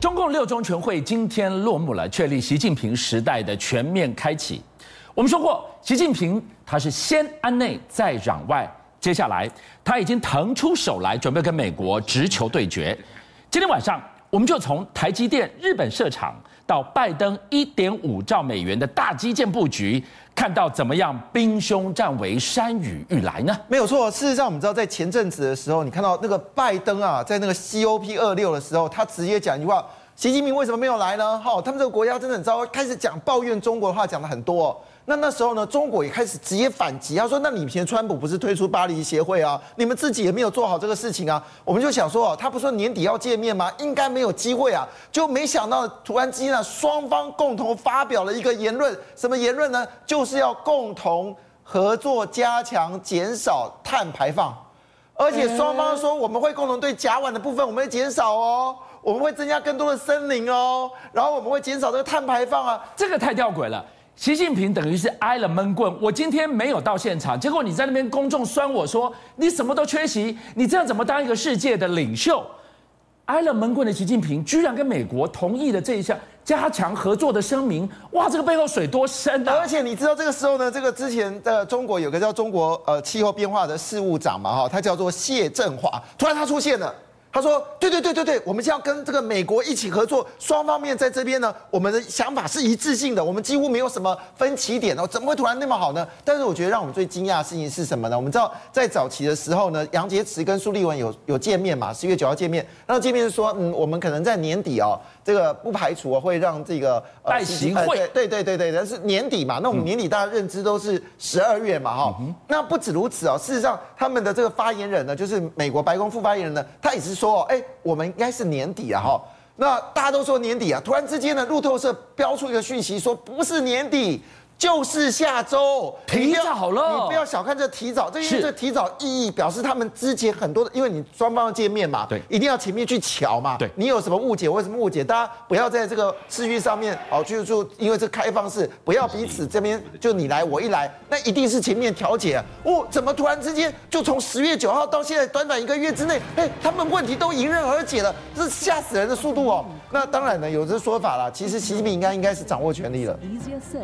中共六中全会今天落幕了，确立习近平时代的全面开启。我们说过，习近平他是先安内再攘外，接下来他已经腾出手来，准备跟美国直球对决。今天晚上，我们就从台积电日本设厂到拜登 1.5 兆美元的大基建布局，看到怎么样兵凶战危、山雨欲来呢？没有错，事实上我们知道，在前阵子的时候，你看到那个拜登啊，在那个 COP26 的时候，他直接讲一句话：习近平为什么没有来呢？他们这个国家真的很糟，开始讲抱怨中国的话，讲了很多。那时候呢，中国也开始直接反击，他说：“那你以前川普不是推出巴黎协会啊？你们自己也没有做好这个事情啊。”我们就想说，他不是说年底要见面吗？应该没有机会啊。就没想到突然之间，双方共同发表了一个言论，什么言论呢？就是要共同合作，加强减少碳排放，而且双方说我们会共同对甲烷的部分我们会减少。我们会增加更多的森林，然后我们会减少这个碳排放啊。这个太吊诡了。习近平等于是挨了闷棍，我今天没有到现场，结果你在那边公众酸我说你什么都缺席，你这样怎么当一个世界的领袖？挨了闷棍的习近平居然跟美国同意了这一项加强合作的声明，哇，这个背后水多深啊！而且你知道这个时候呢，这个之前的中国有个叫中国气候变化的事务长嘛，他叫做谢振华，突然他出现了。他说：“对，我们是要跟这个美国一起合作，双方面在这边呢，我们的想法是一致性的，我们几乎没有什么分歧点，怎么会突然那么好呢？”但是我觉得让我们最惊讶的事情是什么呢？我们知道在早期的时候呢，杨洁篪跟苏立文有见面嘛，10月9号见面，然后见面是说，我们可能在年底，这个不排除，会让这个拜习会，对，但是年底嘛，那我们年底大家认知都是12月嘛，那不止如此，事实上他们的这个发言人呢，就是美国白宫副发言人呢，他也是说我们应该是年底啊，那大家都说年底啊，突然之间呢，路透社标出一个讯息说不是年底，就是下周，提早了。你不要小看这提早，因为这提早意义表示他们之前很多的，因为你双方要见面嘛，对，一定要前面去瞧嘛，对，你有什么误解，为什么误解，大家不要在这个视讯上面，去做，因为这开放式，不要彼此这边就你来我一来，那一定是前面调解。怎么突然之间就从10月9号到现在短短1个月之内，他们问题都迎刃而解了，这是吓死人的速度。那当然呢，有这说法啦，其实习近平应该是掌握权力了，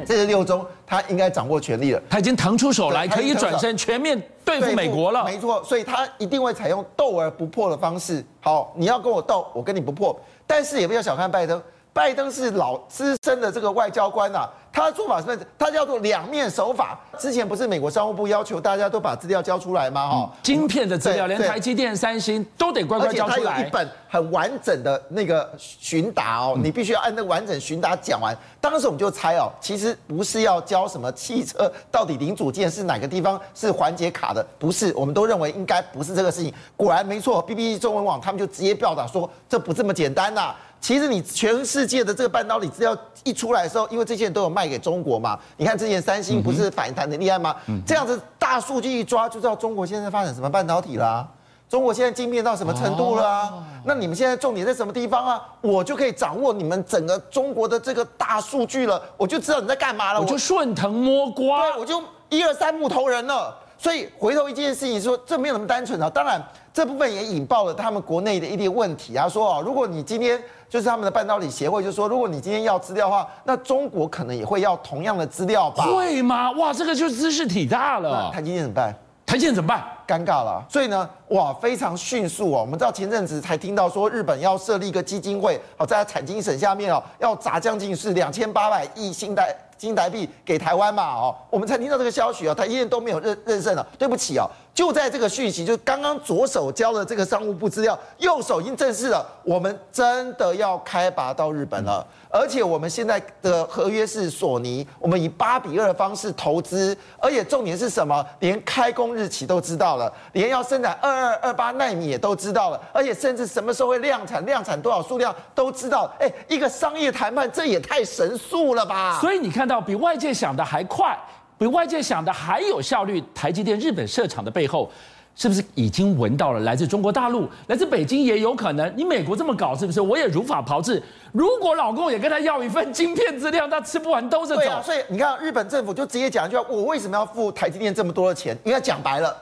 这是6中。他应该掌握权力了，他已经腾出手来，可以转身全面对付美国了。没错，所以他一定会采用斗而不破的方式。好，你要跟我斗，我跟你不破。但是也不要小看拜登，拜登是老资深的这个外交官，他的做法是，他叫做两面手法。之前不是美国商务部要求大家都把资料交出来吗？晶片的资料，连台积电、三星都得乖乖交出来。而且他有一本很完整的那个询答，你必须要按那个完整询答讲完。当时我们就猜，其实不是要交什么汽车到底零组件是哪个地方是环节卡的，不是，我们都认为应该不是这个事情。果然没错 ，BBC 中文网他们就直接报道说，这不这么简单。其实你全世界的这个半导体资料一出来的时候，因为这些人都有卖给中国嘛，你看之前三星不是反弹的厉害吗？这样子大数据一抓，就知道中国现在发展什么半导体啦，中国现在晶片到什么程度啦，那你们现在重点在什么地方啊？我就可以掌握你们整个中国的这个大数据了，我就知道你在干嘛了，我就顺藤摸瓜，对，我就1、2、3木头人了。所以回头一件事情说，这没有那么单纯。当然这部分也引爆了他们国内的一点问题啊，说，如果你今天就是他们的半导体协会就说，如果你今天要资料的话，那中国可能也会要同样的资料吧？会吗？哇，这个就知识体大了。台积电怎么办？尴尬了。所以呢，非常迅速，我们知道前阵子才听到说，日本要设立一个基金会，在产经省下面，要砸将近是2800亿新台币给台湾嘛，我们才听到这个消息，台积电都没有认证了，对不起，就在这个讯息，就刚刚左手交了这个商务部资料，右手已经正式了，我们真的要开拔到日本了。而且我们现在的合约是索尼，我们以8:2的方式投资，而且重点是什么？连开工日期都知道了，连要生产22、28奈米也都知道了，而且甚至什么时候会量产，量产多少数量都知道。一个商业谈判，这也太神速了吧！所以你看到比外界想的还快，比外界想的还有效率。台积电日本设厂的背后，是不是已经闻到了来自中国大陆、来自北京也有可能？你美国这么搞，是不是我也如法炮制？如果老公也跟他要一份晶片资料，他吃不完兜着走。对啊，所以你看日本政府就直接讲一句话：我为什么要付台积电这么多的钱？因为讲白了，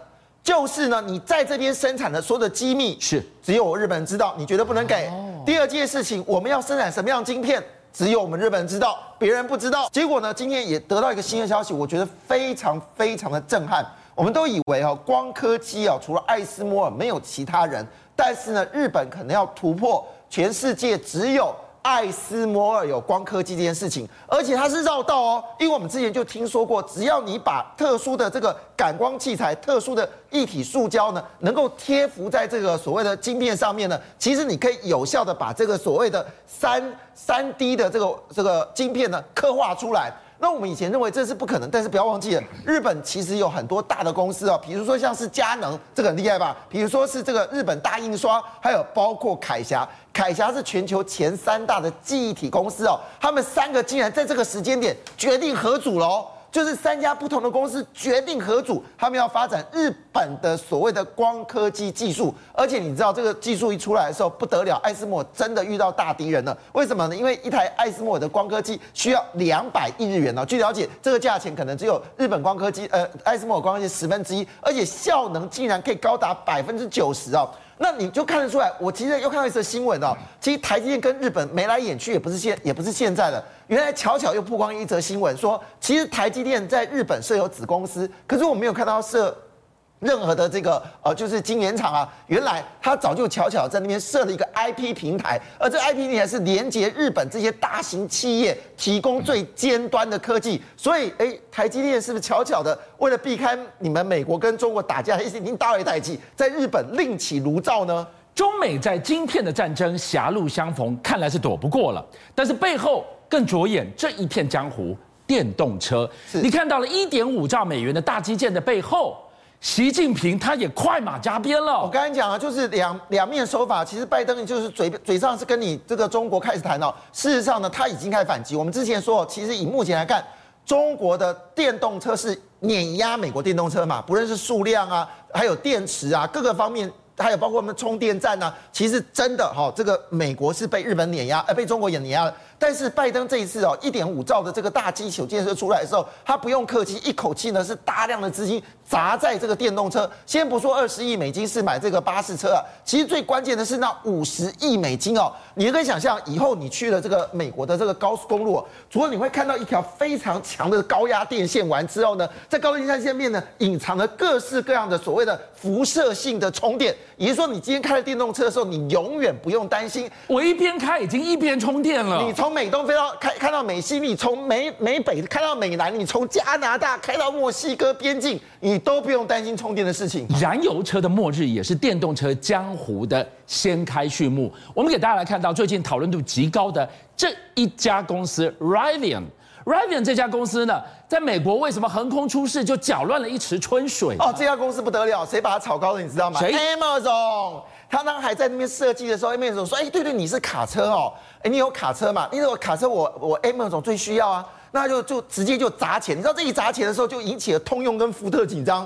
就是呢，你在这边生产的所有的机密是只有我日本人知道，你绝对不能给。第二件事情，我们要生产什么样的晶片，只有我们日本人知道，别人不知道。结果呢，今天也得到一个新的消息，我觉得非常的震撼。我们都以为哈，光刻机啊，除了艾斯摩尔没有其他人，但是呢，日本可能要突破全世界只有艾斯摩尔有光刻机这件事情，而且它是绕道哦，因为我们之前就听说过，只要你把特殊的这个感光器材、特殊的液体塑胶呢，能够贴附在这个所谓的晶片上面呢，其实你可以有效的把这个所谓的3D 的这个晶片呢刻画出来。那我们以前认为这是不可能，但是不要忘记了，日本其实有很多大的公司啊，比如说像是佳能，这个很厉害吧？比如说是这个日本大印刷，还有包括凯霞，凯霞是全球前3大的记忆体公司哦，他们3个竟然在这个时间点决定合组喽。就是3家不同的公司决定合组，他们要发展日本的所谓的光刻机技术，而且你知道这个技术一出来的时候不得了，艾斯摩尔真的遇到大敌人了。为什么呢？因为一台艾斯摩尔的光刻机需要200亿日元哦，据了解这个价钱可能只有日本光刻机艾斯摩尔光刻机1/10，而且效能竟然可以高达90%哦。那你就看得出来，我其实又看到一则新闻哦，其实台积电跟日本眉来眼去，也不是现在的。原来巧巧又曝光一则新闻，说其实台积电在日本设有子公司，可是我没有看到设任何的这个就是晶圆厂啊。原来他早就巧巧在那边设了一个 IP 平台，而这 IP 平台是连接日本这些大型企业，提供最尖端的科技。所以，台积电是不是巧巧的为了避开你们美国跟中国打架，已经大为代际，在日本另起炉灶呢？中美在晶片的战争狭路相逢，看来是躲不过了，但是背后更着眼这一片江湖，电动车。你看到了$1.5兆的大基建的背后，习近平他也快马加鞭了。我刚才讲啊，就是两面手法。其实拜登就是嘴上是跟你这个中国开始谈哦，事实上呢，他已经开始反击。我们之前说，其实以目前来看，中国的电动车是碾压美国电动车嘛，不论是数量啊，还有电池啊，各个方面。还有包括我们充电站啊，其实真的哈，这个美国是被日本碾压，被中国也碾压了。但是拜登这一次哦，$1.5兆的这个大基础建设出来的时候，他不用客气，一口气呢是大量的资金砸在这个电动车。先不说$20亿是买这个巴士车啊，其实最关键的是那$50亿哦。你可以想象，以后你去了这个美国的这个高速公路，除了你会看到一条非常强的高压电线，完之后呢，在高压电线面呢，隐藏了各式各样的所谓的辐射性的充电。也就是说，你今天开了电动车的时候，你永远不用担心。我一边开已经一边充电了。你从美东飞到开到美西，你从美北开到美南，你从加拿大开到墨西哥边境，你都不用担心充电的事情。燃油车的末日也是电动车江湖的掀开序幕。我们给大家来看到最近讨论度极高的这一家公司 Rivian。Rivian 这家公司呢，在美国为什么横空出世，就搅乱了一池春水哦？这家公司不得了，谁把它炒高了，你知道吗？谁 ？Amazon。他当还在那边设计的时候 ，Amazon 说：“对，你是卡车哦，你有卡车嘛？你有卡车我 Amazon 最需要啊。”那就直接就砸钱，你知道这一砸钱的时候，就引起了通用跟福特紧张。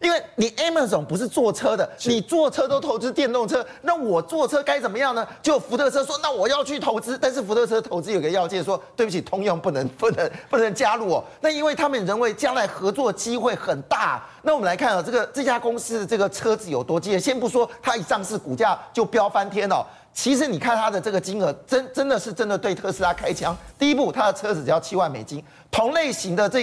因为你 Amazon 不是坐车的，你坐车都投资电动车，那我坐车该怎么样呢？就福特车说，那我要去投资，但是福特车投资有个要件说，对不起，通用不能加入哦。那因为他们认为将来合作机会很大。那我们来看啊，这家公司的这个车子有多激烈，先不说它一上市股价就飙翻天哦。其实你看它的这个金额，真的对特斯拉开枪。第一步，它的车子只要$70,000，同类型的特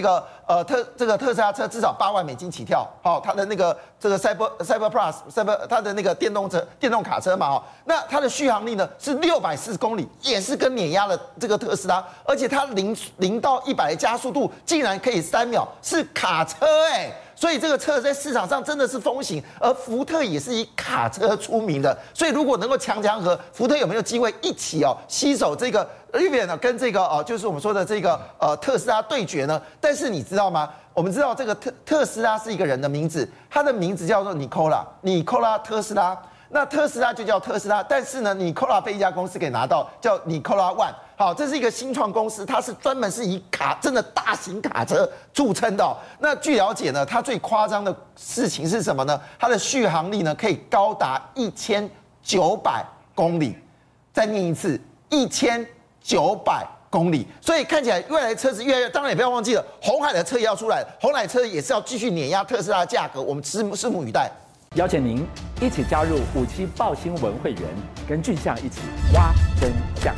斯拉车至少$80,000起跳。好，它的那个这个 Cyber Plus 它的那个电动卡车嘛，哈，那它的续航力呢是640公里，也是跟碾压了这个特斯拉，而且它0到100的加速度竟然可以3秒，是卡车哎。所以这个车在市场上真的是风行，而福特也是以卡车出名的，所以如果能够强和福特有没有机会一起哦，携手这个 Rivian 跟这个就是我们说的这个特斯拉对决呢？但是你知道吗？我们知道这个特斯拉是一个人的名字，他的名字叫做 Nikola 特斯拉，那特斯拉就叫特斯拉，但是呢 ，Nikola 被一家公司给拿到，叫 Nikola One。好，这是一个新创公司，它是专门是以真的大型卡车著称的哦。那据了解呢，它最夸张的事情是什么呢？它的续航力呢可以高达1900公里。再念一次，1900公里。所以看起来未来车子越来越，当然也不要忘记了，红海的车也要出来，红海车也是要继续碾压特斯拉的价格。我们拭目以待。邀请您一起加入57爆新闻会员，跟俊相一起挖真相。